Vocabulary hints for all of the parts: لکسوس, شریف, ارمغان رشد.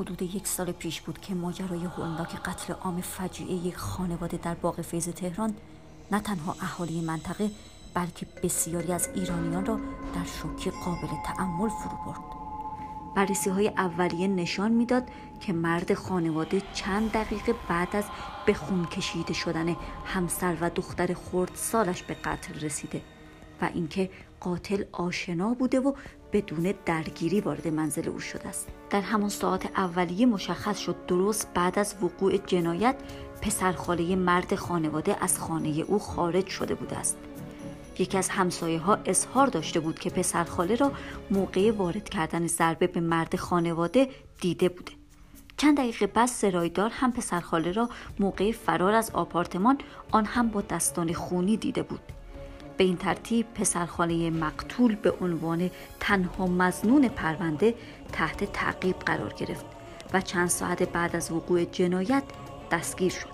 حدود 1 سال پیش بود که ماجرای هولناک قتل عام فجیعه یک خانواده در باغ فیض تهران نه تنها اهالی منطقه بلکه بسیاری از ایرانیان را در شوکی قابل تأمل فرو برد. بررسی‌های اولیه نشان می‌داد که مرد خانواده چند دقیقه بعد از به خون کشیده شدن همسر و دختر خردسالش به قتل رسیده و اینکه قاتل آشنا بوده و بدون درگیری وارد منزل او شده است. در همان ساعات اولیه مشخص شد درست بعد از وقوع جنایت پسرخاله مرد خانواده از خانه او خارج شده بوده است. یکی از همسایه‌ها اظهار داشته بود که پسرخاله را موقع وارد کردن ضربه به مرد خانواده دیده بوده. چند دقیقه بعد سرایدار هم پسرخاله را موقع فرار از آپارتمان آن هم با دستان خونی دیده بود. به این ترتیب پسرخاله مقتول به عنوان تنها مظنون پرونده تحت تعقیب قرار گرفت و چند ساعت بعد از وقوع جنایت دستگیر شد.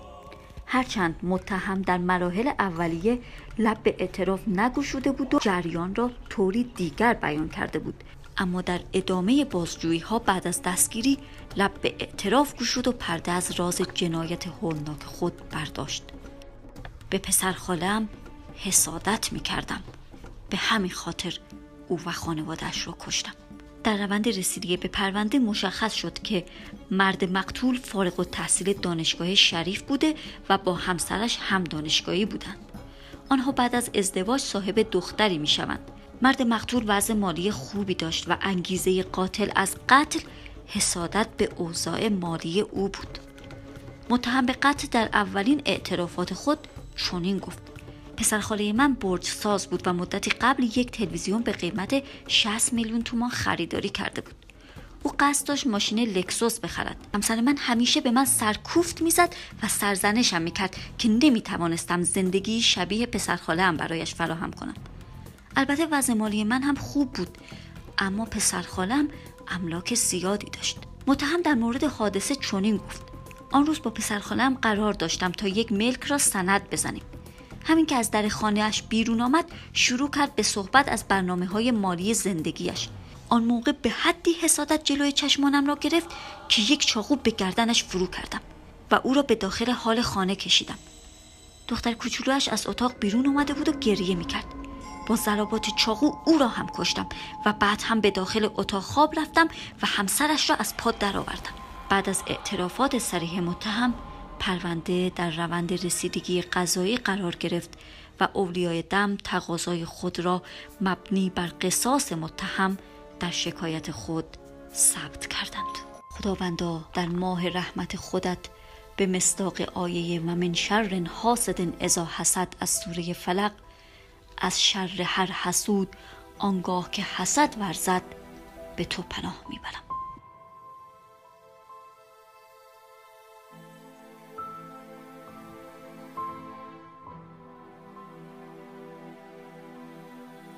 هرچند متهم در مراحل اولیه لب به اعتراف نگشوده بود و جریان را طوری دیگر بیان کرده بود، اما در ادامه بازجویی‌ها بعد از دستگیری لب به اعتراف گشود و پرده از راز جنایت هولناک خود برداشت. به پسرخاله‌ام حسادت می‌کردم، به همین خاطر او و خانواده‌اش را کشتم. در روند رسیدگی به پرونده مشخص شد که مرد مقتول فارغ التحصیل دانشگاه شریف بوده و با همسرش هم دانشگاهی بودند. آنها بعد از ازدواج صاحب دختری می شوند. مرد مقتول وضع مالی خوبی داشت و انگیزه قاتل از قتل حسادت به اوضاع مالی او بود. متهم به قتل در اولین اعترافات خود چنین گفت: پسرخاله من برج ساز بود و مدتی قبل یک تلویزیون به قیمت 60 میلیون تومان خریداری کرده بود. او قصد داشت ماشین لکسوس بخرد. همسر من همیشه به من سرکوفت میزد و سرزنشم میکرد که نمیتوانستم زندگی شبیه پسرخاله‌ام برایش فراهم کنم. البته وضع مالی من هم خوب بود، اما پسرخاله‌ام املاک زیادی داشت. متهم در مورد حادثه چنین گفت: آن روز با پسرخاله‌ام قرار داشتم تا یک ملک را سند بزنیم. همین که از در خانه‌اش بیرون آمد شروع کرد به صحبت از برنامه‌های مالی زندگیش. آن موقع به حدی حسادت جلوی چشمانم را گرفت که یک چاقو به گردنش فرو کردم و او را به داخل حال خانه کشیدم. دختر کوچولوش از اتاق بیرون آمده بود و گریه می‌کرد. با ضربات چاقو او را هم کشتم و بعد هم به داخل اتاق خواب رفتم و همسرش را از پا درآوردم. بعد از اعترافات صریح متهم پرونده در روند رسیدگی قضایی قرار گرفت و اولیای دم تقاضای خود را مبنی بر قصاص متهم در شکایت خود ثبت کردند. خداوندا در ماه رحمت خودت به مصداق آیه و من شر حاسد اذا حسد از سوره فلق از شر هر حسود آنگاه که حسد ورزد به تو پناه میبرم.